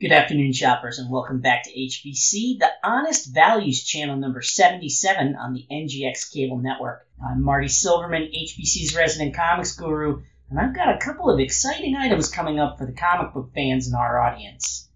Good afternoon, shoppers, and welcome back to HBC, the Honest Values channel number 77 on the NGX Cable Network. I'm Marty Silverman, HBC's resident comics guru, and I've got a couple of exciting items coming up for the comic book fans in our audience.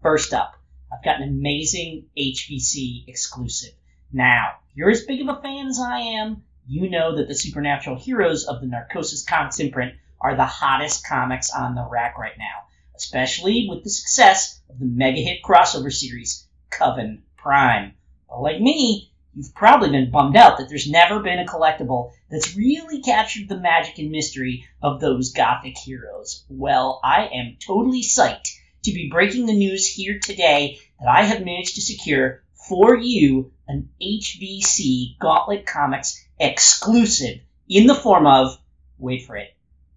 First up, I've got an amazing HBC exclusive. Now, if you're as big of a fan as I am, you know that the supernatural heroes of the Narcosis Comics imprint are the hottest comics on the rack right now, especially with the success of the mega-hit crossover series, Coven Prime. But like me, you've probably been bummed out that there's never been a collectible that's really captured the magic and mystery of those gothic heroes. Well, I am totally psyched to be breaking the news here today that I have managed to secure for you an HBC Gauntlet Comics exclusive in the form of, wait for it,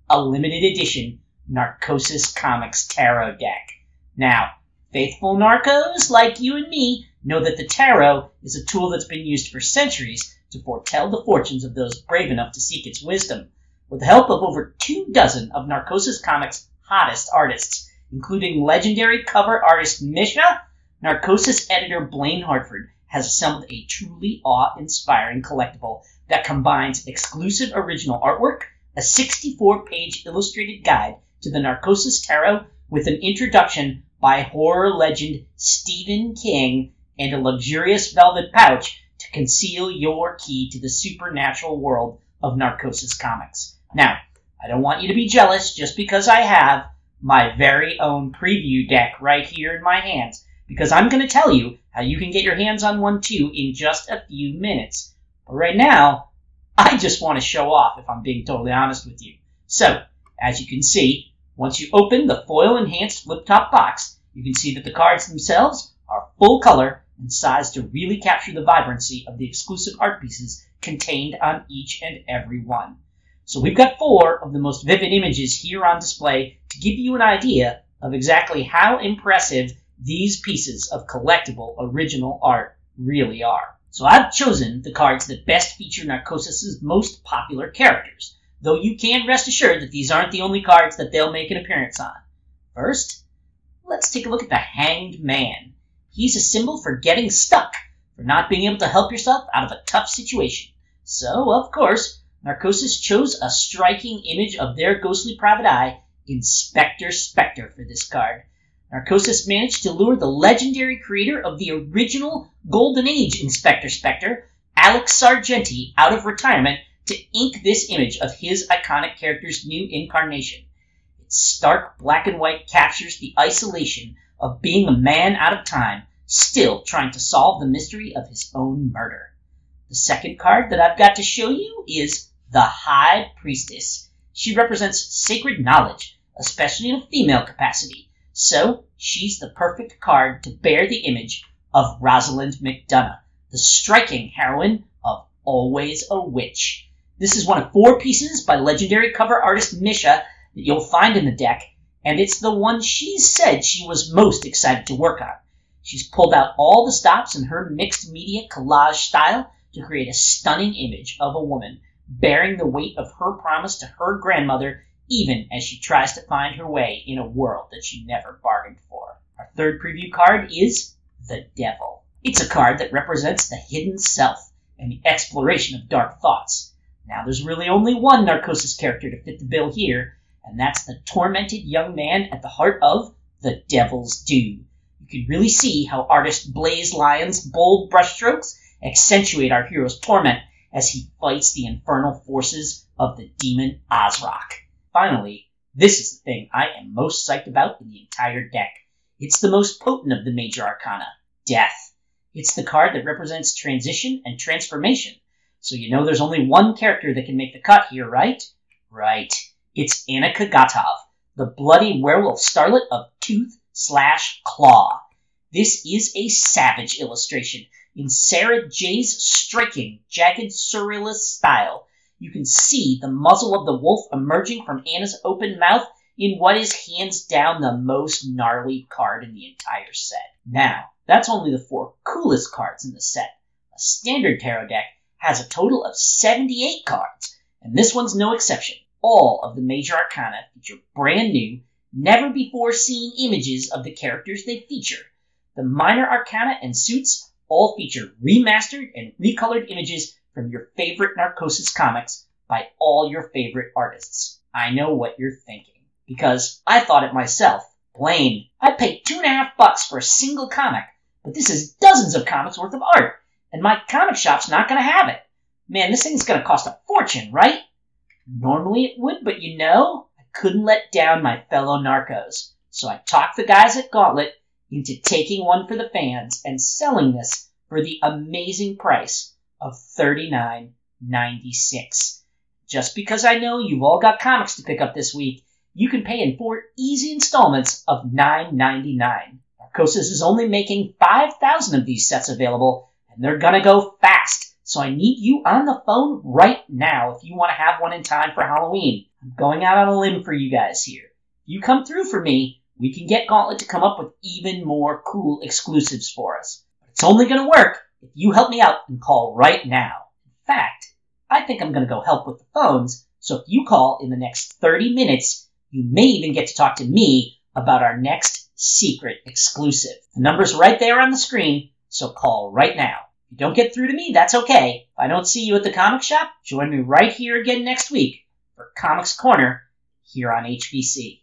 a limited edition Narcosis Comics Tarot Deck. Now, faithful narcos like you and me know that the tarot is a tool that's been used for centuries to foretell the fortunes of those brave enough to seek its wisdom. With the help of over 24 of Narcosis Comics' hottest artists, including legendary cover artist Misha, Narcosis editor Blaine Hartford has assembled a truly awe-inspiring collectible that combines exclusive original artwork, a 64-page illustrated guide to the Narcosis Tarot with an introduction by horror legend Stephen King and a luxurious velvet pouch to conceal your key to the supernatural world of Narcosis Comics. Now, I don't want you to be jealous just because I have my very own preview deck right here in my hands, because I'm going to tell you how you can get your hands on one too in just a few minutes. But right now, I just want to show off, if I'm being totally honest with you. So, as you can see, once you open the foil-enhanced flip-top box, you can see that the cards themselves are full color and sized to really capture the vibrancy of the exclusive art pieces contained on each and every one. So we've got 4 of the most vivid images here on display to give you an idea of exactly how impressive these pieces of collectible original art really are. So I've chosen the cards that best feature Narcosis' most popular characters, though you can rest assured that these aren't the only cards that they'll make an appearance on. First, let's take a look at the Hanged Man. He's a symbol for getting stuck, for not being able to help yourself out of a tough situation. So, of course, Narcosis chose a striking image of their ghostly private eye, Inspector Spectre, for this card. Narcosis managed to lure the legendary creator of the original Golden Age Inspector Spectre, Alex Sargenti, out of retirement to ink this image of his iconic character's new incarnation. Its stark black and white captures the isolation of being a man out of time, still trying to solve the mystery of his own murder. The second card that I've got to show you is the High Priestess. She represents sacred knowledge, especially in a female capacity, so she's the perfect card to bear the image of Rosalind McDonough, the striking heroine of Always a Witch. This is one of 4 pieces by legendary cover artist Misha that you'll find in the deck, and it's the one she said she was most excited to work on. She's pulled out all the stops in her mixed media collage style to create a stunning image of a woman bearing the weight of her promise to her grandmother, even as she tries to find her way in a world that she never bargained for. Our third preview card is the Devil. It's a card that represents the hidden self and the exploration of dark thoughts. Now, there's really only one Narcosis character to fit the bill here, and that's the tormented young man at the heart of The Devil's Due. You can really see how artist Blaze Lyons' bold brushstrokes accentuate our hero's torment as he fights the infernal forces of the demon Ozrock. Finally, this is the thing I am most psyched about in the entire deck. It's the most potent of the major arcana, Death. It's the card that represents transition and transformation. So you know there's only one character that can make the cut here, right? Right. It's Anna Kagatov, the bloody werewolf starlet of Tooth-slash-Claw. This is a savage illustration in Sarah J's striking, jagged, surrealist style. You can see the muzzle of the wolf emerging from Anna's open mouth in what is hands down the most gnarly card in the entire set. Now, that's only the 4 coolest cards in the set. A standard tarot deck has a total of 78 cards, and this one's no exception. All of the major arcana feature brand new, never-before-seen images of the characters they feature. The minor arcana and suits all feature remastered and recolored images from your favorite Narcosis comics by all your favorite artists. I know what you're thinking, because I thought it myself. Blaine, I paid $2.50 for a single comic, but this is dozens of comics worth of art, and my comic shop's not going to have it. Man, this thing's going to cost a fortune, right? Normally it would, but you know, I couldn't let down my fellow narcos, so I talked the guys at Gauntlet into taking one for the fans and selling this for the amazing price of $39.96. Just because I know you've all got comics to pick up this week, you can pay in 4 easy installments of $9.99. Narcosis is only making 5,000 of these sets available, and they're gonna go fast. So I need you on the phone right now if you want to have one in time for Halloween. I'm going out on a limb for you guys here. If you come through for me, we can get Gauntlet to come up with even more cool exclusives for us. But it's only gonna work if you help me out and call right now. In fact, I think I'm gonna go help with the phones, so if you call in the next 30 minutes, you may even get to talk to me about our next secret exclusive. The number's right there on the screen, so call right now. If you don't get through to me, that's okay. If I don't see you at the comic shop, join me right here again next week for Comics Corner here on HBC.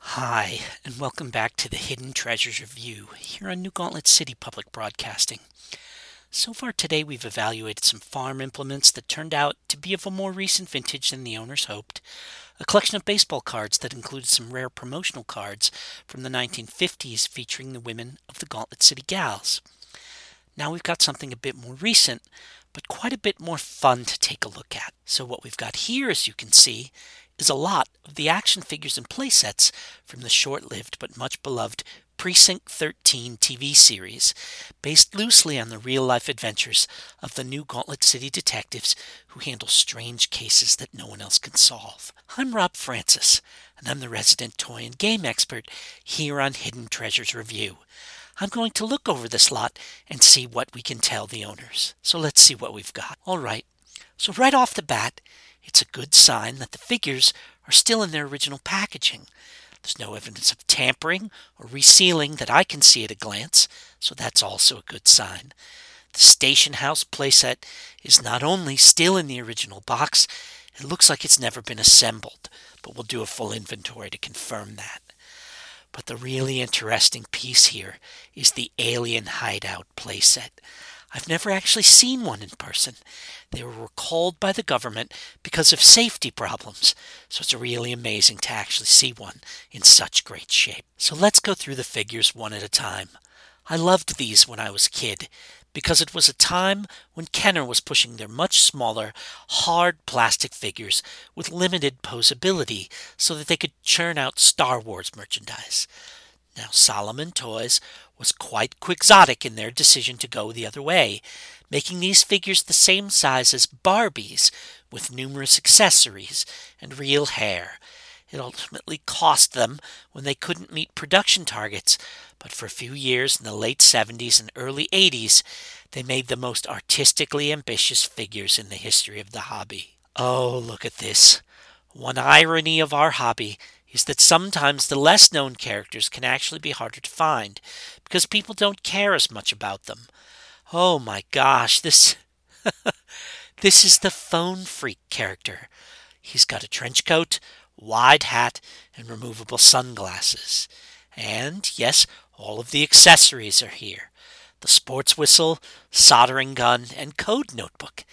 Hi, and welcome back to the Hidden Treasures Review here on New Gauntlet City Public Broadcasting. So far today we've evaluated some farm implements that turned out to be of a more recent vintage than the owners hoped, a collection of baseball cards that included some rare promotional cards from the 1950s featuring the women of the Gauntlet City Gals. Now we've got something a bit more recent, but quite a bit more fun to take a look at. So what we've got here, as you can see, is a lot of the action figures and playsets from the short-lived but much-beloved Precinct 13 TV series, based loosely on the real-life adventures of the new Gauntlet City detectives who handle strange cases that no one else can solve. I'm Rob Francis, and I'm the resident toy and game expert here on Hidden Treasures Review. I'm going to look over this lot and see what we can tell the owners. So let's see what we've got. All right, so right off the bat, it's a good sign that the figures are still in their original packaging. There's no evidence of tampering or resealing that I can see at a glance, so that's also a good sign. The Station House playset is not only still in the original box, it looks like it's never been assembled, but we'll do a full inventory to confirm that. But the really interesting piece here is the Alien Hideout playset. I've never actually seen one in person. They were recalled by the government because of safety problems, so it's really amazing to actually see one in such great shape. So let's go through the figures one at a time. I loved these when I was a kid because it was a time when Kenner was pushing their much smaller, hard plastic figures with limited posability so that they could churn out Star Wars merchandise. Now, Solomon Toys was quite quixotic in their decision to go the other way, making these figures the same size as Barbies, with numerous accessories and real hair. It ultimately cost them when they couldn't meet production targets, but for a few years in the late 70s and early 80s, they made the most artistically ambitious figures in the history of the hobby. Oh, look at this. One irony of our hobby is that sometimes the less-known characters can actually be harder to find because people don't care as much about them. Oh my gosh, this this is the phone freak character. He's got a trench coat, wide hat, and removable sunglasses. And, yes, all of the accessories are here. The sports whistle, soldering gun, and code notebook.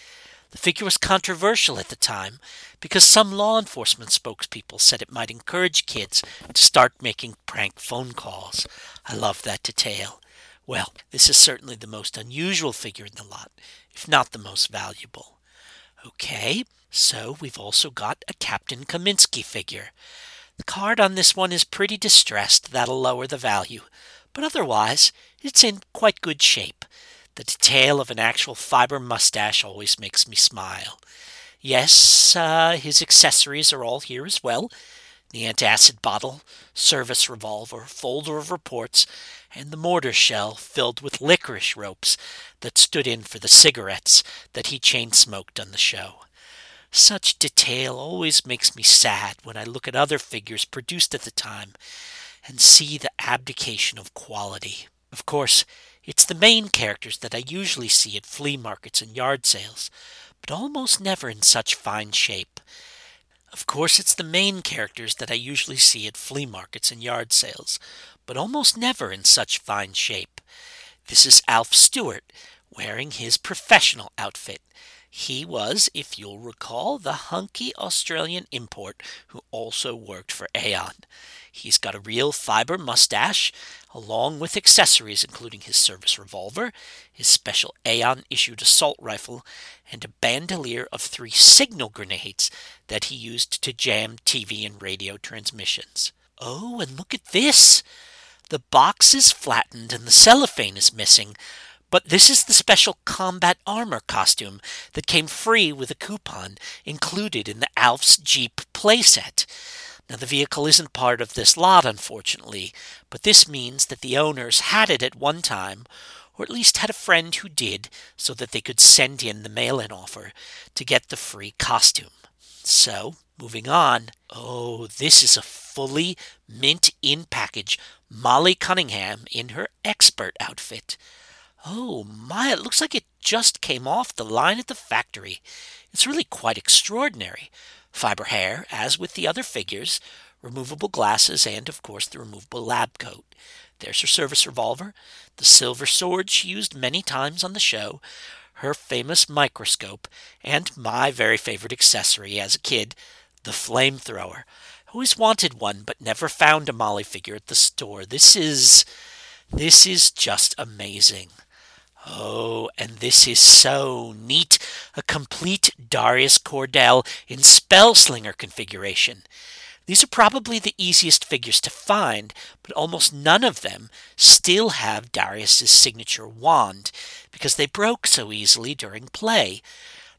The figure was controversial at the time because some law enforcement spokespeople said it might encourage kids to start making prank phone calls. I love that detail. Well, this is certainly the most unusual figure in the lot, if not the most valuable. Okay, so we've also got a Captain Kaminsky figure. The card on this one is pretty distressed. That'll lower the value. But otherwise, it's in quite good shape. The detail of an actual fiber mustache always makes me smile. Yes, his accessories are all here as well. the antacid bottle, service revolver, folder of reports, and the mortar shell filled with licorice ropes that stood in for the cigarettes that he chain-smoked on the show. Such detail always makes me sad when I look at other figures produced at the time and see the abdication of quality. Of course, it's the main characters that I usually see at flea markets and yard sales, but almost never in such fine shape. This is Alf Stewart, wearing his professional outfit. He was, if you'll recall, the hunky Australian import who also worked for Aeon. He's got a real fiber mustache, along with accessories including his service revolver, his special Aeon-issued assault rifle, and a bandolier of 3 signal grenades that he used to jam TV and radio transmissions. Oh, and look at this! The box is flattened and the cellophane is missing, but this is the special combat armor costume that came free with a coupon included in the Alf's Jeep playset. Now, the vehicle isn't part of this lot, unfortunately, but this means that the owners had it at one time, or at least had a friend who did, so that they could send in the mail-in offer to get the free costume. So, moving on. Oh, this is a fully mint-in-package Molly Cunningham in her expert outfit. Oh my, it looks like it just came off the line at the factory. It's really quite extraordinary. Fiber hair, as with the other figures, removable glasses, and, of course, the removable lab coat. There's her service revolver, the silver sword she used many times on the show, her famous microscope, and my very favorite accessory as a kid, the flamethrower. I always wanted one, but never found a Molly figure at the store. This is just amazing. Oh, and this is so neat. A complete Darius Cordell in Spellslinger configuration. These are probably the easiest figures to find, but almost none of them still have Darius's signature wand, because they broke so easily during play.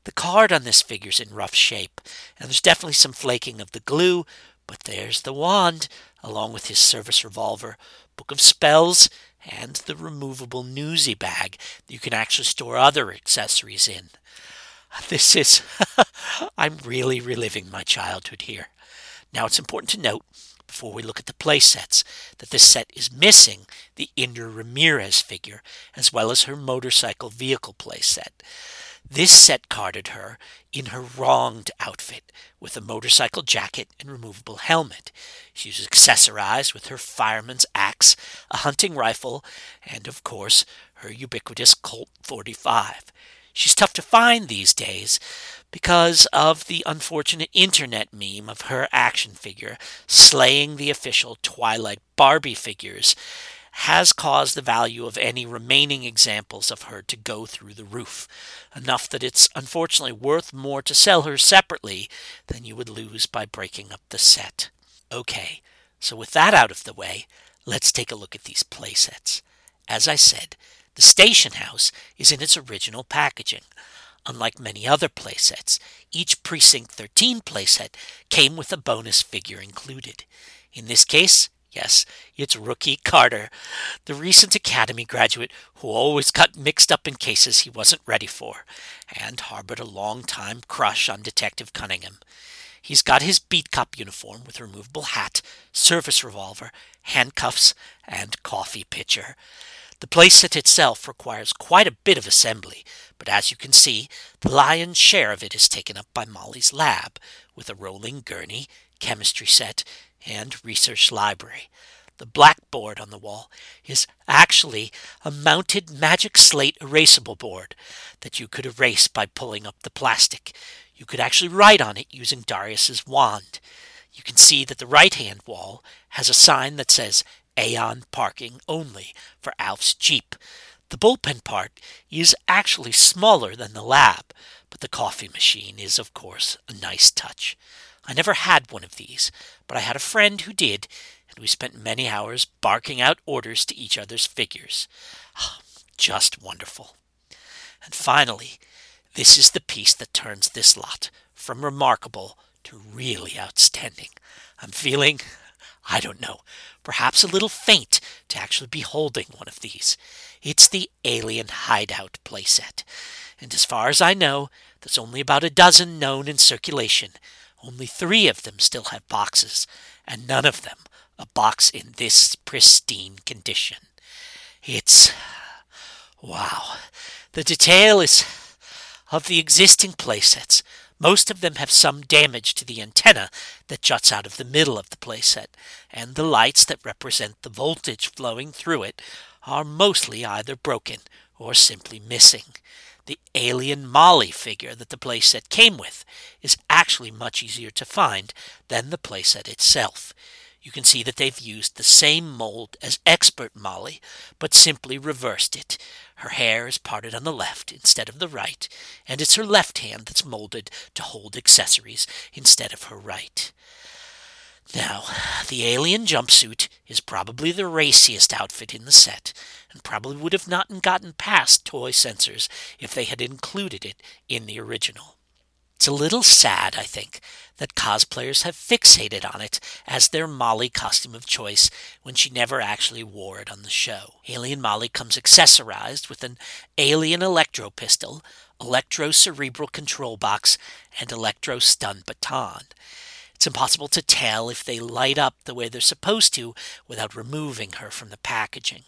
The card on this figure's in rough shape, and there's definitely some flaking of the glue, but there's the wand, along with his service revolver, book of spells, and the removable newsy bag that you can actually store other accessories in. This is... I'm really reliving my childhood here. Now, it's important to note, before we look at the play sets, that this set is missing the Indra Ramirez figure, as well as her motorcycle vehicle play set. This set carded her in her wronged outfit with a motorcycle jacket and removable helmet. She was accessorized with her fireman's axe, a hunting rifle, and, of course, her ubiquitous Colt 45. She's tough to find these days because of the unfortunate internet meme of her action figure slaying the official Twilight Barbie figures has caused the value of any remaining examples of her to go through the roof, enough that it's unfortunately worth more to sell her separately than you would lose by breaking up the set. Okay, so with that out of the way, let's take a look at these playsets. As I said, the Station House is in its original packaging. Unlike many other playsets, each Precinct 13 playset came with a bonus figure included. In this case, yes, it's Rookie Carter, the recent Academy graduate who always got mixed up in cases he wasn't ready for, and harbored a long-time crush on Detective Cunningham. He's got his beat cop uniform with a removable hat, service revolver, handcuffs, and coffee pitcher. The playset itself requires quite a bit of assembly, but as you can see, the lion's share of it is taken up by Molly's lab, with a rolling gurney, chemistry set, and research library. The blackboard on the wall is actually a mounted magic slate erasable board that you could erase by pulling up the plastic. You could actually write on it using Darius's wand. You can see that the right-hand wall has a sign that says Aeon Parking Only for Alf's Jeep. The bullpen part is actually smaller than the lab, but the coffee machine is, of course, a nice touch. I never had one of these, but I had a friend who did, and we spent many hours barking out orders to each other's figures. Just wonderful. And finally, this is the piece that turns this lot from remarkable to really outstanding. I'm feeling, I don't know, perhaps a little faint to actually be holding one of these. It's the Alien Hideout playset. And as far as I know, there's only about a dozen known in circulation. Only 3 of them still have boxes, and none of them a box in this pristine condition. It's... wow. The detail is... of the existing playsets, most of them have some damage to the antenna that juts out of the middle of the playset, and the lights that represent the voltage flowing through it are mostly either broken or simply missing. The alien Molly figure that the playset came with is actually much easier to find than the playset itself. You can see that they've used the same mold as Expert Molly, but simply reversed it. Her hair is parted on the left instead of the right, and it's her left hand that's molded to hold accessories instead of her right. Now, the alien jumpsuit is probably the raciest outfit in the set, and probably would have not gotten past toy censors if they had included it in the original. It's a little sad, I think, that cosplayers have fixated on it as their Molly costume of choice when she never actually wore it on the show. Alien Molly comes accessorized with an alien electro pistol, electro cerebral control box, and electro stun baton. It's impossible to tell if they light up the way they're supposed to without removing her from the packaging.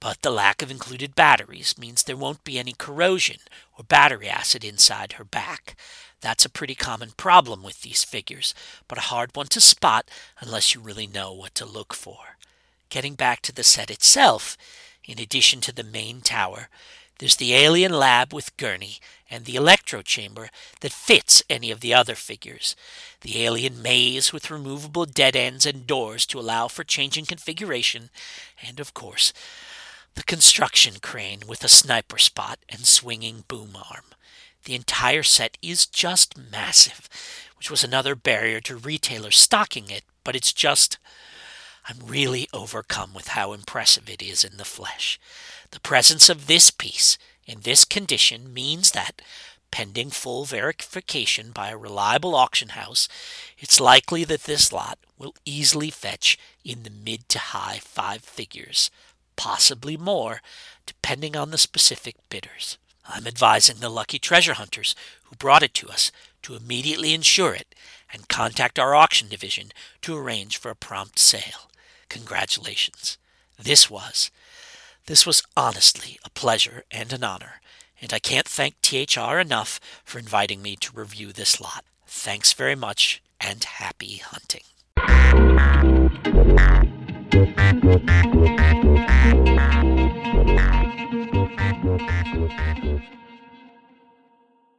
But the lack of included batteries means there won't be any corrosion or battery acid inside her back. That's a pretty common problem with these figures, but a hard one to spot unless you really know what to look for. Getting back to the set itself, in addition to the main tower, there's the alien lab with Gurney and the electro chamber that fits any of the other figures. The alien maze with removable dead ends and doors to allow for changing configuration. And of course, the construction crane with a sniper spot and swinging boom arm. The entire set is just massive, which was another barrier to retailers stocking it, but it's just... I'm really overcome with how impressive it is in the flesh. The presence of this piece in this condition means that, pending full verification by a reliable auction house, it's likely that this lot will easily fetch in the mid to high 5 figures, possibly more, depending on the specific bidders. I'm advising the lucky treasure hunters who brought it to us to immediately insure it and contact our auction division to arrange for a prompt sale. Congratulations. This was honestly a pleasure and an honor, and I can't thank THR enough for inviting me to review this lot. Thanks very much, and happy hunting.